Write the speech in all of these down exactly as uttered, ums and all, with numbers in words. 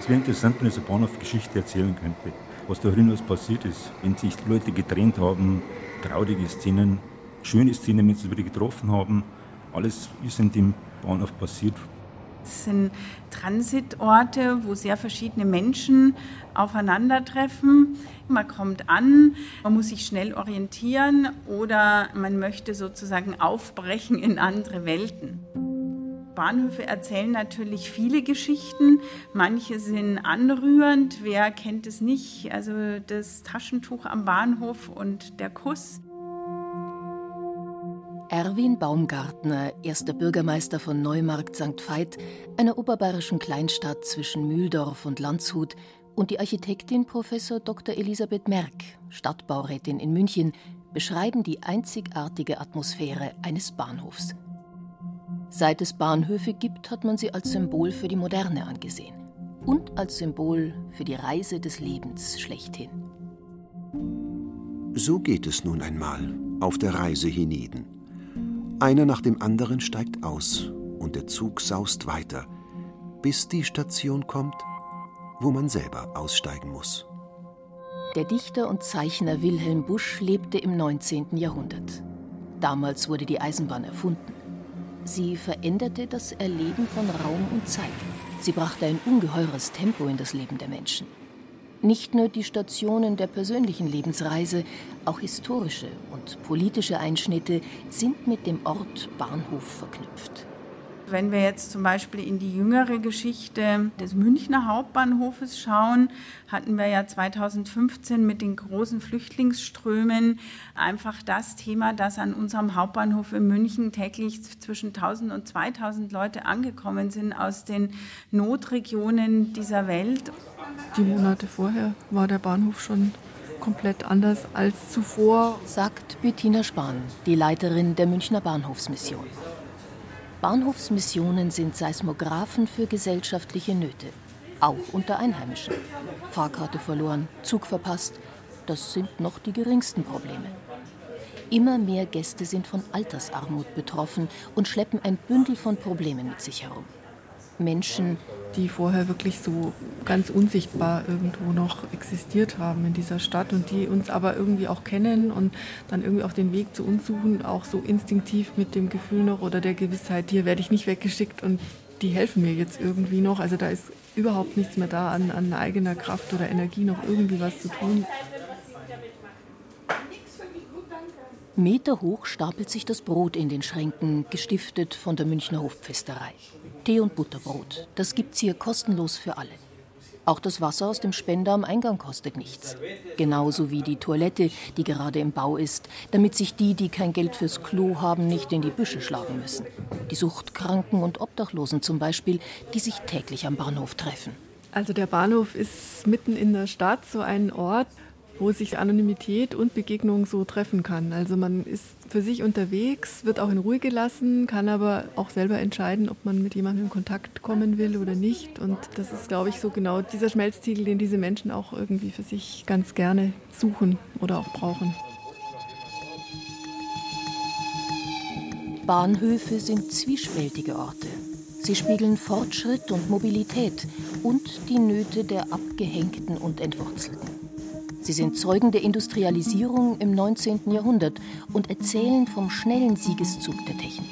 Es wäre interessant, wenn ich so eine Bahnhofgeschichte erzählen könnte, was da drin alles passiert ist. Wenn sich Leute getrennt haben, traurige Szenen, schöne Szenen, wenn sie wieder getroffen haben, alles ist in dem Bahnhof passiert. Es sind Transitorte, wo sehr verschiedene Menschen aufeinandertreffen. Man kommt an, man muss sich schnell orientieren oder man möchte sozusagen aufbrechen in andere Welten. Bahnhöfe erzählen natürlich viele Geschichten. Manche sind anrührend, wer kennt es nicht? Also das Taschentuch am Bahnhof und der Kuss. Erwin Baumgartner, erster Bürgermeister von Neumarkt Sankt Veit, einer oberbayerischen Kleinstadt zwischen Mühldorf und Landshut, und die Architektin Professor Doktor Elisabeth Merk, Stadtbaurätin in München, beschreiben die einzigartige Atmosphäre eines Bahnhofs. Seit es Bahnhöfe gibt, hat man sie als Symbol für die Moderne angesehen und als Symbol für die Reise des Lebens schlechthin. So geht es nun einmal auf der Reise hienieden. Einer nach dem anderen steigt aus und der Zug saust weiter, bis die Station kommt, wo man selber aussteigen muss. Der Dichter und Zeichner Wilhelm Busch lebte im neunzehnten Jahrhundert. Damals wurde die Eisenbahn erfunden. Sie veränderte das Erleben von Raum und Zeit. Sie brachte ein ungeheures Tempo in das Leben der Menschen. Nicht nur die Stationen der persönlichen Lebensreise, auch historische und politische Einschnitte sind mit dem Ort Bahnhof verknüpft. Wenn wir jetzt zum Beispiel in die jüngere Geschichte des Münchner Hauptbahnhofes schauen, hatten wir ja zweitausendfünfzehn mit den großen Flüchtlingsströmen einfach das Thema, dass an unserem Hauptbahnhof in München täglich zwischen eintausend und zweitausend Leute angekommen sind aus den Notregionen dieser Welt. Die Monate vorher war der Bahnhof schon komplett anders als zuvor, sagt Bettina Spahn, die Leiterin der Münchner Bahnhofsmission. Bahnhofsmissionen sind Seismographen für gesellschaftliche Nöte, auch unter Einheimischen. Fahrkarte verloren, Zug verpasst, das sind noch die geringsten Probleme. Immer mehr Gäste sind von Altersarmut betroffen und schleppen ein Bündel von Problemen mit sich herum. Menschen, die vorher wirklich so ganz unsichtbar irgendwo noch existiert haben in dieser Stadt und die uns aber irgendwie auch kennen und dann irgendwie auch den Weg zu uns suchen, auch so instinktiv mit dem Gefühl noch oder der Gewissheit, hier werde ich nicht weggeschickt und die helfen mir jetzt irgendwie noch. Also da ist überhaupt nichts mehr da an, an eigener Kraft oder Energie noch irgendwie was zu tun. Meter hoch stapelt sich das Brot in den Schränken, gestiftet von der Münchner Hofpfisterei. Tee- und Butterbrot, das gibt's hier kostenlos für alle. Auch das Wasser aus dem Spender am Eingang kostet nichts. Genauso wie die Toilette, die gerade im Bau ist, damit sich die, die kein Geld fürs Klo haben, nicht in die Büsche schlagen müssen. Die Suchtkranken und Obdachlosen zum Beispiel, die sich täglich am Bahnhof treffen. Also der Bahnhof ist mitten in der Stadt, so ein Ort, wo sich Anonymität und Begegnung so treffen kann. Also man ist für sich unterwegs, wird auch in Ruhe gelassen, kann aber auch selber entscheiden, ob man mit jemandem in Kontakt kommen will oder nicht. Und das ist, glaube ich, so genau dieser Schmelztiegel, den diese Menschen auch irgendwie für sich ganz gerne suchen oder auch brauchen. Bahnhöfe sind zwiespältige Orte. Sie spiegeln Fortschritt und Mobilität und die Nöte der Abgehängten und Entwurzelten. Sie sind Zeugen der Industrialisierung im neunzehnten Jahrhundert und erzählen vom schnellen Siegeszug der Technik.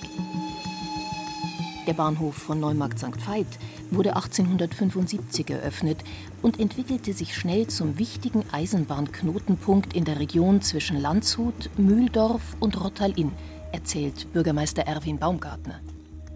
Der Bahnhof von Neumarkt Sankt Veit wurde achtzehnhundertfünfundsiebzig eröffnet und entwickelte sich schnell zum wichtigen Eisenbahnknotenpunkt in der Region zwischen Landshut, Mühldorf und Rotthalbahn, erzählt Bürgermeister Erwin Baumgartner.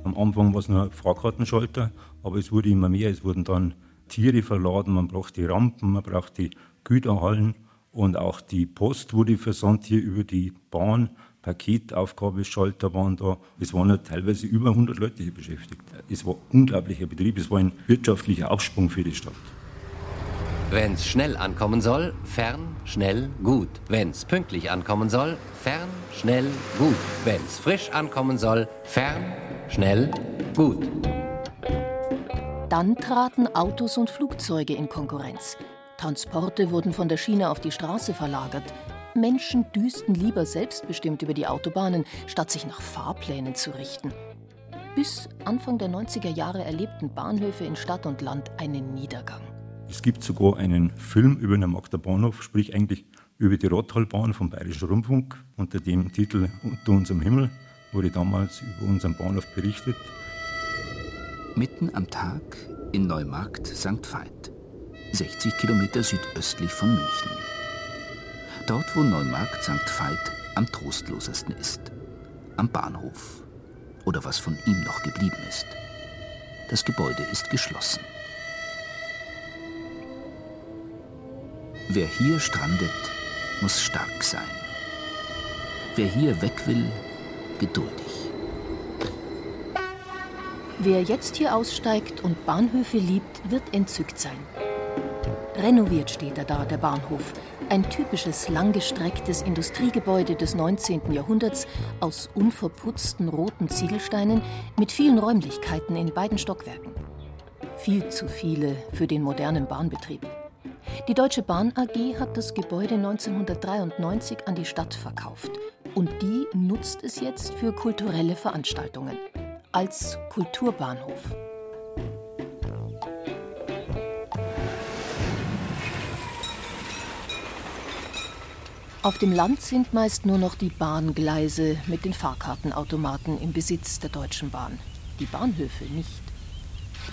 Am Anfang war es noch ein Fahrkartenschalter, aber es wurde immer mehr. Es wurden dann Tiere verladen, man brauchte Rampen, man brauchte Güterhallen Und auch die Post wurde versandt hier über die Bahn, Paketaufgabeschalter waren da. Es waren ja teilweise über hundert Leute hier beschäftigt. Es war ein unglaublicher Betrieb, es war ein wirtschaftlicher Aufschwung für die Stadt. Wenn's schnell ankommen soll, fern, schnell, gut. Wenn's pünktlich ankommen soll, fern, schnell, gut. Wenn's frisch ankommen soll, fern, schnell, gut. Dann traten Autos und Flugzeuge in Konkurrenz. Transporte wurden von der Schiene auf die Straße verlagert. Menschen düsten lieber selbstbestimmt über die Autobahnen, statt sich nach Fahrplänen zu richten. Bis Anfang der neunziger Jahre erlebten Bahnhöfe in Stadt und Land einen Niedergang. Es gibt sogar einen Film über den Magder Bahnhof, sprich eigentlich über die Rotthalbahn vom Bayerischen Rundfunk, unter dem Titel Unter unserem Himmel, wurde damals über unseren Bahnhof berichtet. Mitten am Tag in Neumarkt Sankt Veit, sechzig Kilometer südöstlich von München. Dort, wo Neumarkt Sankt Veit am trostlosesten ist. Am Bahnhof. Oder was von ihm noch geblieben ist. Das Gebäude ist geschlossen. Wer hier strandet, muss stark sein. Wer hier weg will, geduldig. Wer jetzt hier aussteigt und Bahnhöfe liebt, wird entzückt sein. Renoviert steht er da, der Bahnhof. Ein typisches, langgestrecktes Industriegebäude des neunzehnten Jahrhunderts aus unverputzten roten Ziegelsteinen mit vielen Räumlichkeiten in beiden Stockwerken. Viel zu viele für den modernen Bahnbetrieb. Die Deutsche Bahn A G hat das Gebäude neunzehnhundertdreiundneunzig an die Stadt verkauft. Und die nutzt es jetzt für kulturelle Veranstaltungen. Als Kulturbahnhof. Auf dem Land sind meist nur noch die Bahngleise mit den Fahrkartenautomaten im Besitz der Deutschen Bahn. Die Bahnhöfe nicht.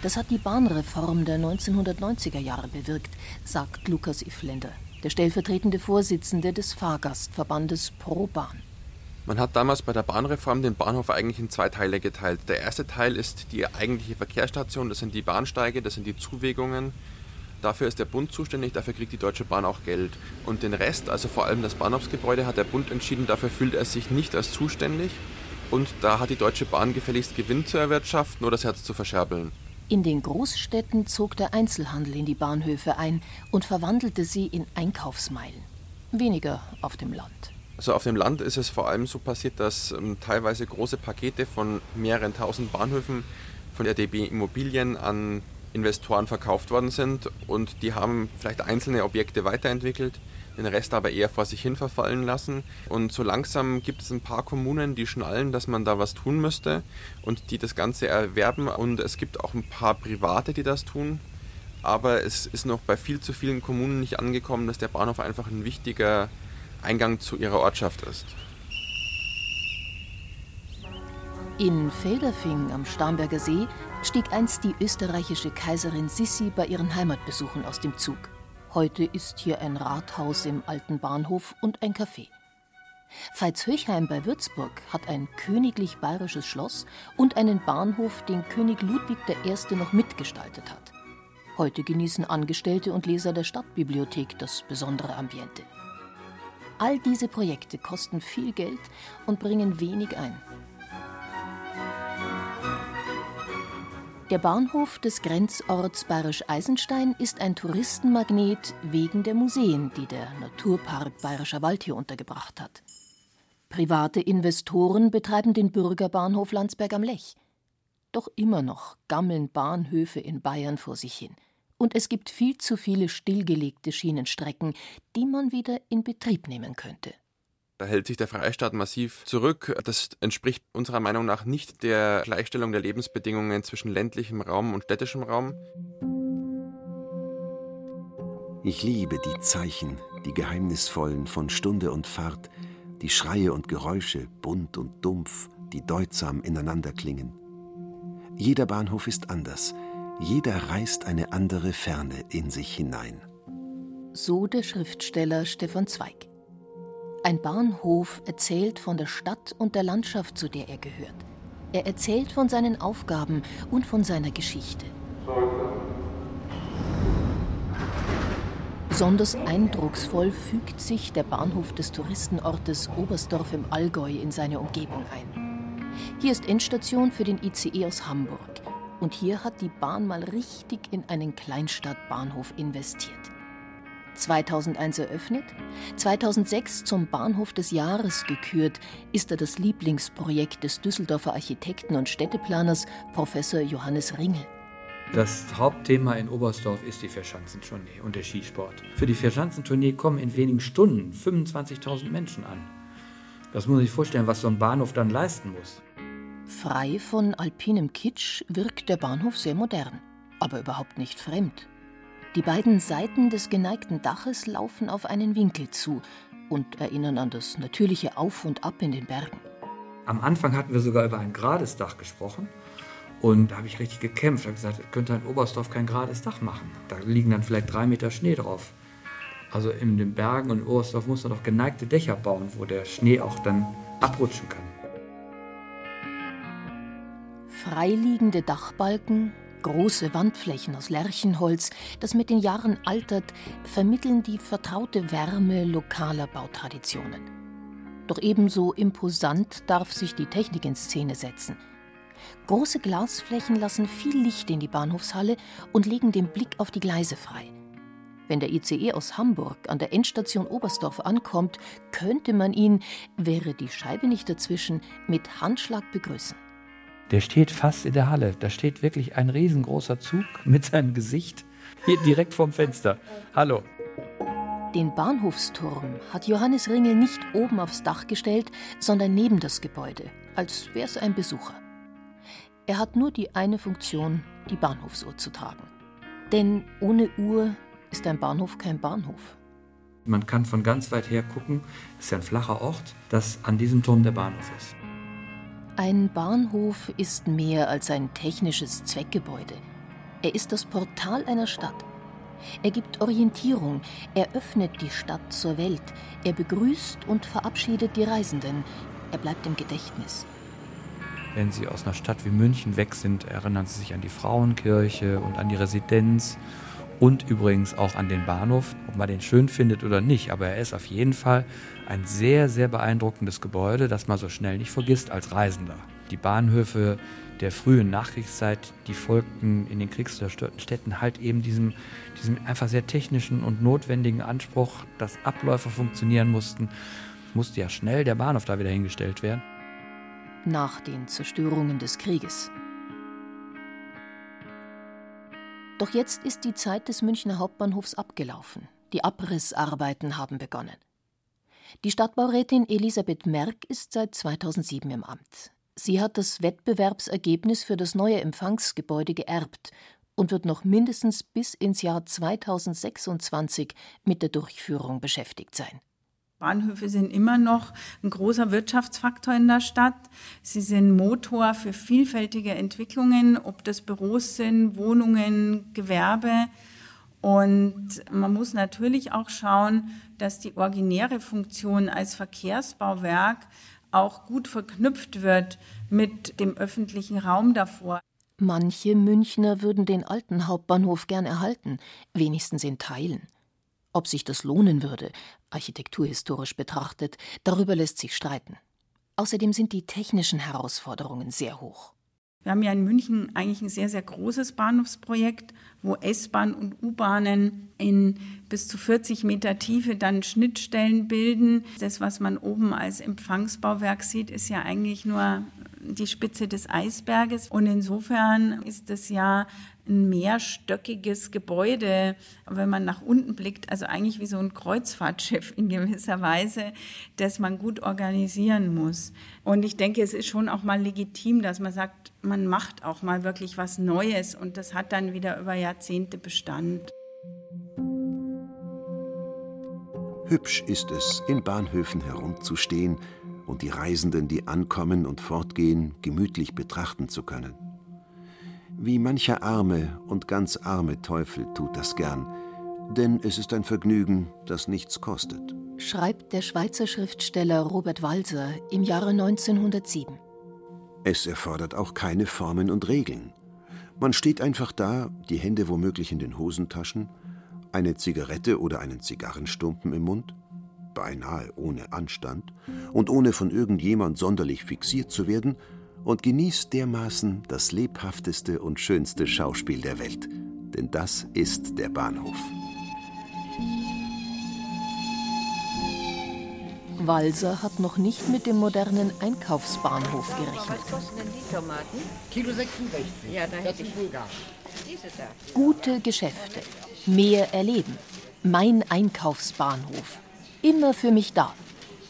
Das hat die Bahnreform der neunzehnhundertneunziger Jahre bewirkt, sagt Lukas Iffländer, der stellvertretende Vorsitzende des Fahrgastverbandes ProBahn. Man hat damals bei der Bahnreform den Bahnhof eigentlich in zwei Teile geteilt. Der erste Teil ist die eigentliche Verkehrsstation, das sind die Bahnsteige, das sind die Zuwägungen. Dafür ist der Bund zuständig, dafür kriegt die Deutsche Bahn auch Geld. Und den Rest, also vor allem das Bahnhofsgebäude, hat der Bund entschieden, dafür fühlt er sich nicht als zuständig. Und da hat die Deutsche Bahn gefälligst Gewinn zu erwirtschaften oder das Herz zu verscherbeln. In den Großstädten zog der Einzelhandel in die Bahnhöfe ein und verwandelte sie in Einkaufsmeilen. Weniger auf dem Land. Also auf dem Land ist es vor allem so passiert, dass ähm, teilweise große Pakete von mehreren tausend Bahnhöfen von der D B Immobilien an Investoren verkauft worden sind und die haben vielleicht einzelne Objekte weiterentwickelt, den Rest aber eher vor sich hin verfallen lassen. Und so langsam gibt es ein paar Kommunen, die schnallen, dass man da was tun müsste und die das Ganze erwerben. Und es gibt auch ein paar Private, die das tun. Aber es ist noch bei viel zu vielen Kommunen nicht angekommen, dass der Bahnhof einfach ein wichtiger Eingang zu ihrer Ortschaft ist. In Feldafing am Starnberger See stieg einst die österreichische Kaiserin Sissi bei ihren Heimatbesuchen aus dem Zug. Heute ist hier ein Rathaus im alten Bahnhof und ein Café. VeitsHöchheim bei Würzburg hat ein königlich bayerisches Schloss und einen Bahnhof, den König Ludwig der Erste noch mitgestaltet hat. Heute genießen Angestellte und Leser der Stadtbibliothek das besondere Ambiente. All diese Projekte kosten viel Geld und bringen wenig ein. Der Bahnhof des Grenzorts Bayerisch Eisenstein ist ein Touristenmagnet wegen der Museen, die der Naturpark Bayerischer Wald hier untergebracht hat. Private Investoren betreiben den Bürgerbahnhof Landsberg am Lech. Doch immer noch gammeln Bahnhöfe in Bayern vor sich hin. Und es gibt viel zu viele stillgelegte Schienenstrecken, die man wieder in Betrieb nehmen könnte. Da hält sich der Freistaat massiv zurück. Das entspricht unserer Meinung nach nicht der Gleichstellung der Lebensbedingungen zwischen ländlichem Raum und städtischem Raum. Ich liebe die Zeichen, die geheimnisvollen von Stunde und Fahrt, die Schreie und Geräusche, bunt und dumpf, die deutsam ineinander klingen. Jeder Bahnhof ist anders. Jeder reißt eine andere Ferne in sich hinein. So der Schriftsteller Stefan Zweig. Ein Bahnhof erzählt von der Stadt und der Landschaft, zu der er gehört. Er erzählt von seinen Aufgaben und von seiner Geschichte. Besonders eindrucksvoll fügt sich der Bahnhof des Touristenortes Oberstdorf im Allgäu in seine Umgebung ein. Hier ist Endstation für den I C E aus Hamburg. Und hier hat die Bahn mal richtig in einen Kleinstadtbahnhof investiert. zweitausendeins eröffnet, zweitausendsechs zum Bahnhof des Jahres gekürt, ist er das Lieblingsprojekt des Düsseldorfer Architekten und Städteplaners Professor Johannes Ringel. Das Hauptthema in Oberstdorf ist die Verschanzentournee und der Skisport. Für die Verschanzentournee kommen in wenigen Stunden fünfundzwanzigtausend Menschen an. Das muss man sich vorstellen, was so ein Bahnhof dann leisten muss. Frei von alpinem Kitsch wirkt der Bahnhof sehr modern, aber überhaupt nicht fremd. Die beiden Seiten des geneigten Daches laufen auf einen Winkel zu und erinnern an das natürliche Auf und Ab in den Bergen. Am Anfang hatten wir sogar über ein gerades Dach gesprochen. Und da habe ich richtig gekämpft. Ich habe gesagt, könnte ein Oberstdorf kein gerades Dach machen. Da liegen dann vielleicht drei Meter Schnee drauf. Also in den Bergen und Oberstdorf muss man doch geneigte Dächer bauen, wo der Schnee auch dann abrutschen kann. Freiliegende Dachbalken, große Wandflächen aus Lärchenholz, das mit den Jahren altert, vermitteln die vertraute Wärme lokaler Bautraditionen. Doch ebenso imposant darf sich die Technik in Szene setzen. Große Glasflächen lassen viel Licht in die Bahnhofshalle und legen den Blick auf die Gleise frei. Wenn der I C E aus Hamburg an der Endstation Oberstdorf ankommt, könnte man ihn, wäre die Scheibe nicht dazwischen, mit Handschlag begrüßen. Der steht fast in der Halle. Da steht wirklich ein riesengroßer Zug mit seinem Gesicht hier direkt vorm Fenster. Hallo. Den Bahnhofsturm hat Johannes Ringel nicht oben aufs Dach gestellt, sondern neben das Gebäude, als wäre es ein Besucher. Er hat nur die eine Funktion, die Bahnhofsuhr zu tragen. Denn ohne Uhr ist ein Bahnhof kein Bahnhof. Man kann von ganz weit her gucken, das ist ja ein flacher Ort, dass an diesem Turm der Bahnhof ist. Ein Bahnhof ist mehr als ein technisches Zweckgebäude. Er ist das Portal einer Stadt. Er gibt Orientierung, er öffnet die Stadt zur Welt, er begrüßt und verabschiedet die Reisenden, er bleibt im Gedächtnis. Wenn Sie aus einer Stadt wie München weg sind, erinnern Sie sich an die Frauenkirche und an die Residenz und übrigens auch an den Bahnhof, ob man den schön findet oder nicht. Aber er ist auf jeden Fall ein sehr, sehr beeindruckendes Gebäude, das man so schnell nicht vergisst als Reisender. Die Bahnhöfe der frühen Nachkriegszeit, die folgten in den kriegszerstörten Städten halt eben diesem, diesem einfach sehr technischen und notwendigen Anspruch, dass Abläufe funktionieren mussten, musste ja schnell der Bahnhof da wieder hingestellt werden. Nach den Zerstörungen des Krieges. Doch jetzt ist die Zeit des Münchner Hauptbahnhofs abgelaufen. Die Abrissarbeiten haben begonnen. Die Stadtbaurätin Elisabeth Merk ist seit zweitausendsieben im Amt. Sie hat das Wettbewerbsergebnis für das neue Empfangsgebäude geerbt und wird noch mindestens bis ins Jahr zweitausendsechsundzwanzig mit der Durchführung beschäftigt sein. Bahnhöfe sind immer noch ein großer Wirtschaftsfaktor in der Stadt. Sie sind Motor für vielfältige Entwicklungen, ob das Büros sind, Wohnungen, Gewerbe. Und man muss natürlich auch schauen, dass die originäre Funktion als Verkehrsbauwerk auch gut verknüpft wird mit dem öffentlichen Raum davor. Manche Münchner würden den alten Hauptbahnhof gern erhalten, wenigstens in Teilen. Ob sich das lohnen würde, architekturhistorisch betrachtet, darüber lässt sich streiten. Außerdem sind die technischen Herausforderungen sehr hoch. Wir haben ja in München eigentlich ein sehr, sehr großes Bahnhofsprojekt, wo S-Bahn und U-Bahnen in bis zu vierzig Meter Tiefe dann Schnittstellen bilden. Das, was man oben als Empfangsbauwerk sieht, ist ja eigentlich nur die Spitze des Eisberges. Und insofern ist das ja ein mehrstöckiges Gebäude, wenn man nach unten blickt, also eigentlich wie so ein Kreuzfahrtschiff in gewisser Weise, das man gut organisieren muss. Und ich denke, es ist schon auch mal legitim, dass man sagt, man macht auch mal wirklich was Neues und das hat dann wieder über Jahrzehnte Bestand. Hübsch ist es, in Bahnhöfen herumzustehen und die Reisenden, die ankommen und fortgehen, gemütlich betrachten zu können. Wie mancher arme und ganz arme Teufel tut das gern, denn es ist ein Vergnügen, das nichts kostet. Schreibt der Schweizer Schriftsteller Robert Walser im Jahre neunzehnhundertsieben. Es erfordert auch keine Formen und Regeln. Man steht einfach da, die Hände womöglich in den Hosentaschen, eine Zigarette oder einen Zigarrenstumpen im Mund, beinahe ohne Anstand und ohne von irgendjemand sonderlich fixiert zu werden, und genießt dermaßen das lebhafteste und schönste Schauspiel der Welt. Denn das ist der Bahnhof. Walser hat noch nicht mit dem modernen Einkaufsbahnhof gerechnet. Was kosten denn die Tomaten? Kilo sechsundsechzig. Ja, da hätte ich Bulgar. Gute Geschäfte, mehr erleben. Mein Einkaufsbahnhof. Immer für mich da.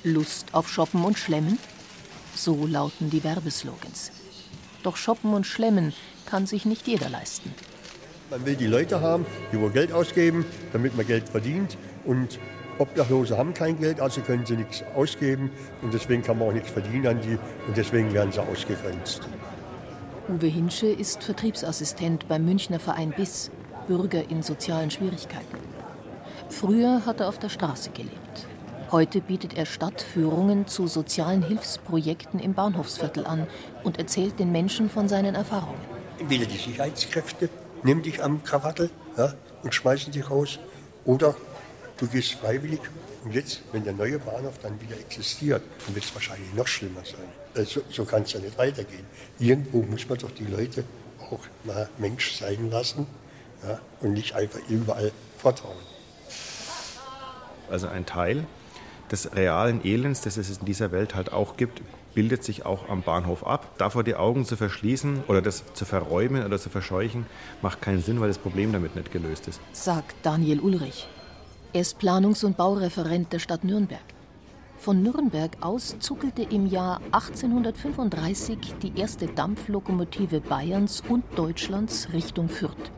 Lust auf Shoppen und Schlemmen? So lauten die Werbeslogans. Doch Shoppen und Schlemmen kann sich nicht jeder leisten. Man will die Leute haben, die wohl Geld ausgeben, damit man Geld verdient. Und Obdachlose haben kein Geld, also können sie nichts ausgeben. Und deswegen kann man auch nichts verdienen an die. Und deswegen werden sie ausgegrenzt. Uwe Hinsche ist Vertriebsassistent beim Münchner Verein BISS, Bürger in sozialen Schwierigkeiten. Früher hat er auf der Straße gelebt. Heute bietet er Stadtführungen zu sozialen Hilfsprojekten im Bahnhofsviertel an und erzählt den Menschen von seinen Erfahrungen. Entweder die Sicherheitskräfte nehmen dich am Krawattel, ja, und schmeißen dich raus, oder du gehst freiwillig. Und jetzt, wenn der neue Bahnhof dann wieder existiert, dann wird es wahrscheinlich noch schlimmer sein. Also, so kann es ja nicht weitergehen. Irgendwo muss man doch die Leute auch mal Mensch sein lassen, ja, und nicht einfach überall vertrauen. Also ein Teil des realen Elends, das es in dieser Welt halt auch gibt, bildet sich auch am Bahnhof ab. Davor die Augen zu verschließen oder das zu verräumen oder zu verscheuchen, macht keinen Sinn, weil das Problem damit nicht gelöst ist. Sagt Daniel Ulrich. Er ist Planungs- und Baureferent der Stadt Nürnberg. Von Nürnberg aus zuckelte im Jahr achtzehnhundertfünfunddreißig die erste Dampflokomotive Bayerns und Deutschlands Richtung Fürth.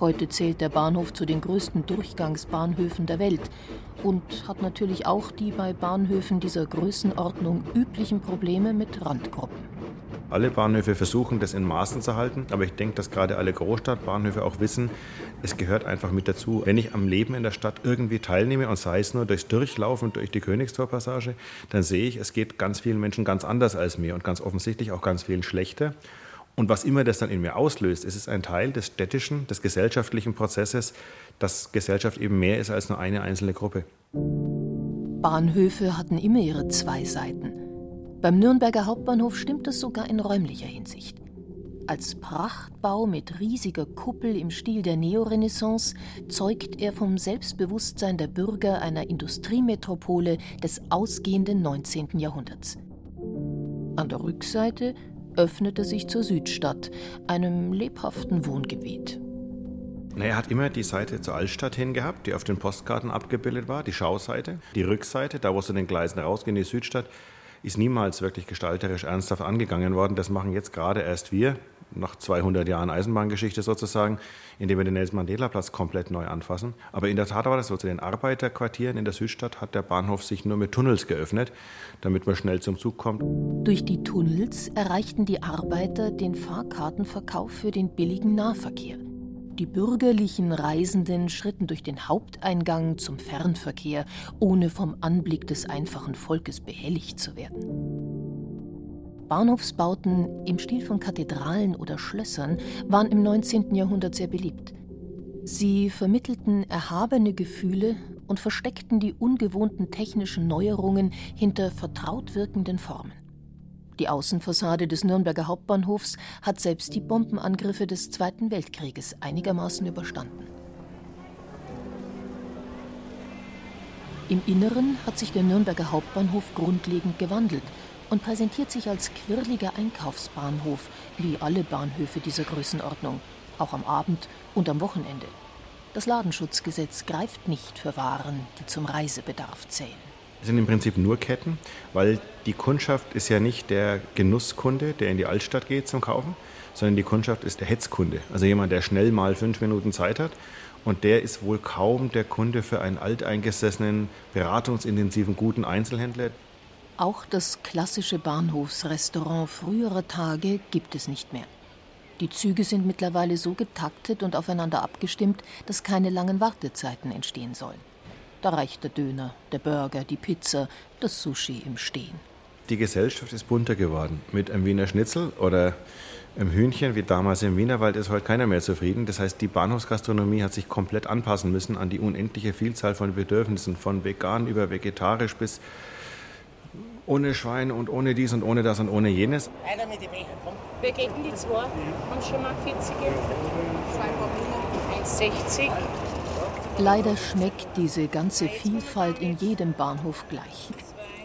Heute zählt der Bahnhof zu den größten Durchgangsbahnhöfen der Welt und hat natürlich auch die bei Bahnhöfen dieser Größenordnung üblichen Probleme mit Randgruppen. Alle Bahnhöfe versuchen, das in Maßen zu halten, aber ich denke, dass gerade alle Großstadtbahnhöfe auch wissen, es gehört einfach mit dazu. Wenn ich am Leben in der Stadt irgendwie teilnehme und sei es nur durchs Durchlaufen, durch die Königstorpassage, dann sehe ich, es geht ganz vielen Menschen ganz anders als mir und ganz offensichtlich auch ganz vielen schlechter. Und was immer das dann in mir auslöst, ist es ein Teil des städtischen, des gesellschaftlichen Prozesses, dass Gesellschaft eben mehr ist als nur eine einzelne Gruppe. Bahnhöfe hatten immer ihre zwei Seiten. Beim Nürnberger Hauptbahnhof stimmt das sogar in räumlicher Hinsicht. Als Prachtbau mit riesiger Kuppel im Stil der Neorenaissance zeugt er vom Selbstbewusstsein der Bürger einer Industriemetropole des ausgehenden neunzehnten Jahrhunderts. An der Rückseite öffnete sich zur Südstadt, einem lebhaften Wohngebiet. Na, er hat immer die Seite zur Altstadt hin gehabt, die auf den Postkarten abgebildet war, die Schauseite, die Rückseite, da wo es zu den Gleisen rausgeht in die Südstadt, ist niemals wirklich gestalterisch ernsthaft angegangen worden. Das machen jetzt gerade erst wir, nach zweihundert Jahren Eisenbahngeschichte sozusagen, indem wir den Nelsmann-Dedler-Platz komplett neu anfassen. Aber in der Tat war das so, zu den Arbeiterquartieren in der Südstadt hat der Bahnhof sich nur mit Tunnels geöffnet, damit man schnell zum Zug kommt. Durch die Tunnels erreichten die Arbeiter den Fahrkartenverkauf für den billigen Nahverkehr. Die bürgerlichen Reisenden schritten durch den Haupteingang zum Fernverkehr, ohne vom Anblick des einfachen Volkes behelligt zu werden. Bahnhofsbauten im Stil von Kathedralen oder Schlössern waren im neunzehnten Jahrhundert sehr beliebt. Sie vermittelten erhabene Gefühle und versteckten die ungewohnten technischen Neuerungen hinter vertraut wirkenden Formen. Die Außenfassade des Nürnberger Hauptbahnhofs hat selbst die Bombenangriffe des Zweiten Weltkrieges einigermaßen überstanden. Im Inneren hat sich der Nürnberger Hauptbahnhof grundlegend gewandelt und präsentiert sich als quirliger Einkaufsbahnhof, wie alle Bahnhöfe dieser Größenordnung, auch am Abend und am Wochenende. Das Ladenschutzgesetz greift nicht für Waren, die zum Reisebedarf zählen. Es sind im Prinzip nur Ketten, weil die Kundschaft ist ja nicht der Genusskunde, der in die Altstadt geht zum Kaufen, sondern die Kundschaft ist der Hetzkunde. Also jemand, der schnell mal fünf Minuten Zeit hat. Und der ist wohl kaum der Kunde für einen alteingesessenen, beratungsintensiven, guten Einzelhändler. Auch das klassische Bahnhofsrestaurant früherer Tage gibt es nicht mehr. Die Züge sind mittlerweile so getaktet und aufeinander abgestimmt, dass keine langen Wartezeiten entstehen sollen. Da reicht der Döner, der Burger, die Pizza, das Sushi im Stehen. Die Gesellschaft ist bunter geworden. Mit einem Wiener Schnitzel oder einem Hühnchen, wie damals im Wienerwald, ist heute keiner mehr zufrieden. Das heißt, die Bahnhofsgastronomie hat sich komplett anpassen müssen an die unendliche Vielzahl von Bedürfnissen, von vegan über vegetarisch bis ohne Schwein und ohne dies und ohne das und ohne jenes. Einer mit dem Becher, komm. Wir kriegen die zwei, haben schon mal vierzig, zwei Papier, eins sechzig. Leider schmeckt diese ganze Vielfalt in jedem Bahnhof gleich.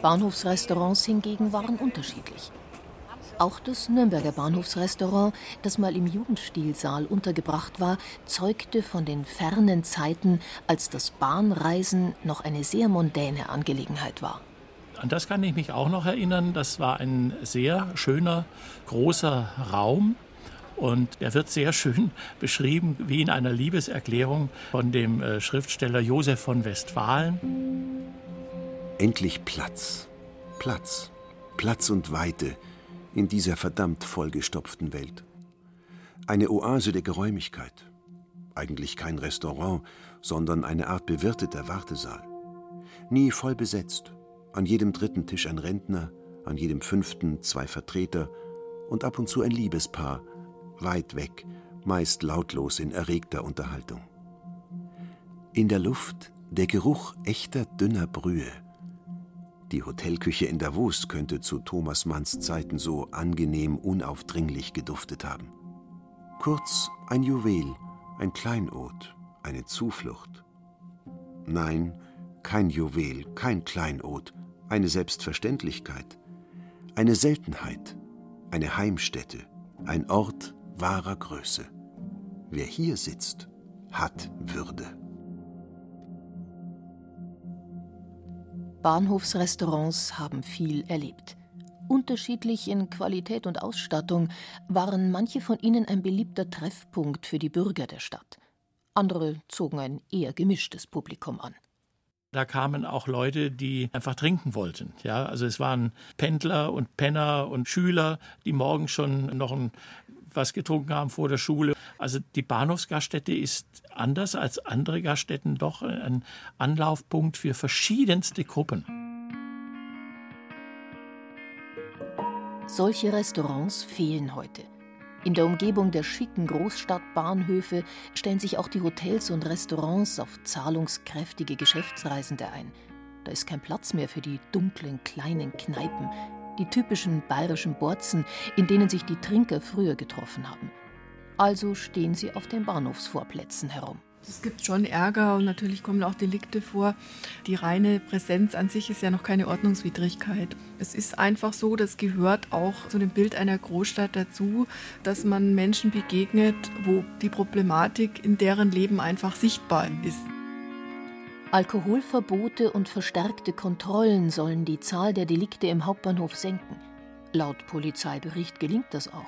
Bahnhofsrestaurants hingegen waren unterschiedlich. Auch das Nürnberger Bahnhofsrestaurant, das mal im Jugendstilsaal untergebracht war, zeugte von den fernen Zeiten, als das Bahnreisen noch eine sehr mondäne Angelegenheit war. An das kann ich mich auch noch erinnern. Das war ein sehr schöner, großer Raum. Und der wird sehr schön beschrieben, wie in einer Liebeserklärung von dem Schriftsteller Josef von Westfalen. Endlich Platz, Platz, Platz und Weite in dieser verdammt vollgestopften Welt. Eine Oase der Geräumigkeit. Eigentlich kein Restaurant, sondern eine Art bewirteter Wartesaal. Nie voll besetzt. An jedem dritten Tisch ein Rentner, an jedem fünften zwei Vertreter und ab und zu ein Liebespaar, weit weg, meist lautlos in erregter Unterhaltung. In der Luft der Geruch echter dünner Brühe. Die Hotelküche in Davos könnte zu Thomas Manns Zeiten so angenehm unaufdringlich geduftet haben. Kurz ein Juwel, ein Kleinod, eine Zuflucht. Nein, kein Juwel, kein Kleinod, eine Selbstverständlichkeit, eine Seltenheit, eine Heimstätte, ein Ort wahrer Größe. Wer hier sitzt, hat Würde. Bahnhofsrestaurants haben viel erlebt. Unterschiedlich in Qualität und Ausstattung waren manche von ihnen ein beliebter Treffpunkt für die Bürger der Stadt. Andere zogen ein eher gemischtes Publikum an. Da kamen auch Leute, die einfach trinken wollten. Ja, also es waren Pendler und Penner und Schüler, die morgens schon noch ein, was getrunken haben vor der Schule. Also die Bahnhofsgaststätte ist anders als andere Gaststätten doch ein Anlaufpunkt für verschiedenste Gruppen. Solche Restaurants fehlen heute. In der Umgebung der schicken Großstadtbahnhöfe stellen sich auch die Hotels und Restaurants auf zahlungskräftige Geschäftsreisende ein. Da ist kein Platz mehr für die dunklen, kleinen Kneipen, die typischen bayerischen Borzen, in denen sich die Trinker früher getroffen haben. Also stehen sie auf den Bahnhofsvorplätzen herum. Es gibt schon Ärger und natürlich kommen auch Delikte vor. Die reine Präsenz an sich ist ja noch keine Ordnungswidrigkeit. Es ist einfach so, das gehört auch zu dem Bild einer Großstadt dazu, dass man Menschen begegnet, wo die Problematik in deren Leben einfach sichtbar ist. Alkoholverbote und verstärkte Kontrollen sollen die Zahl der Delikte im Hauptbahnhof senken. Laut Polizeibericht gelingt das auch.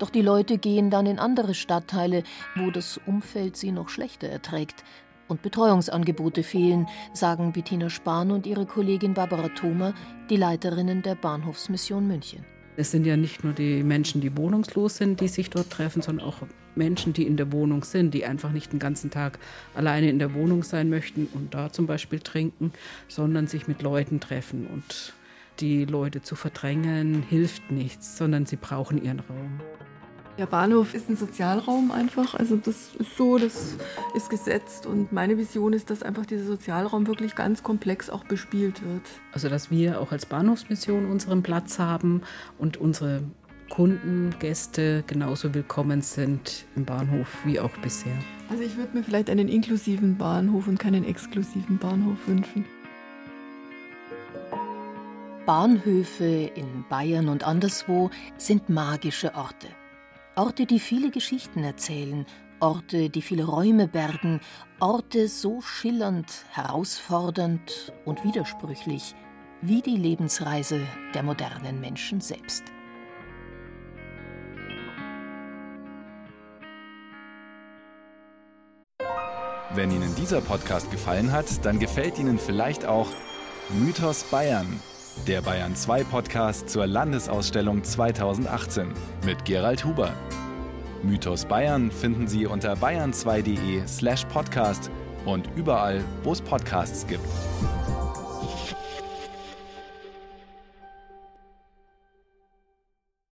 Doch die Leute gehen dann in andere Stadtteile, wo das Umfeld sie noch schlechter erträgt. Und Betreuungsangebote fehlen, sagen Bettina Spahn und ihre Kollegin Barbara Thoma, die Leiterinnen der Bahnhofsmission München. Es sind ja nicht nur die Menschen, die wohnungslos sind, die sich dort treffen, sondern auch Menschen, die in der Wohnung sind, die einfach nicht den ganzen Tag alleine in der Wohnung sein möchten und da zum Beispiel trinken, sondern sich mit Leuten treffen. Und die Leute zu verdrängen, hilft nichts, sondern sie brauchen ihren Raum. Der Bahnhof ist ein Sozialraum einfach, also das ist so, das ist gesetzt und meine Vision ist, dass einfach dieser Sozialraum wirklich ganz komplex auch bespielt wird. Also dass wir auch als Bahnhofsmission unseren Platz haben und unsere Kunden, Gäste genauso willkommen sind im Bahnhof wie auch bisher. Also ich würde mir vielleicht einen inklusiven Bahnhof und keinen exklusiven Bahnhof wünschen. Bahnhöfe in Bayern und anderswo sind magische Orte. Orte, die viele Geschichten erzählen, Orte, die viele Räume bergen, Orte so schillernd, herausfordernd und widersprüchlich wie die Lebensreise der modernen Menschen selbst. Wenn Ihnen dieser Podcast gefallen hat, dann gefällt Ihnen vielleicht auch Mythos Bayern. Der Bayern zwei Podcast zur Landesausstellung zweitausendachtzehn mit Gerald Huber. Mythos Bayern finden Sie unter bayern zwei punkt de slash podcast und überall, wo es Podcasts gibt.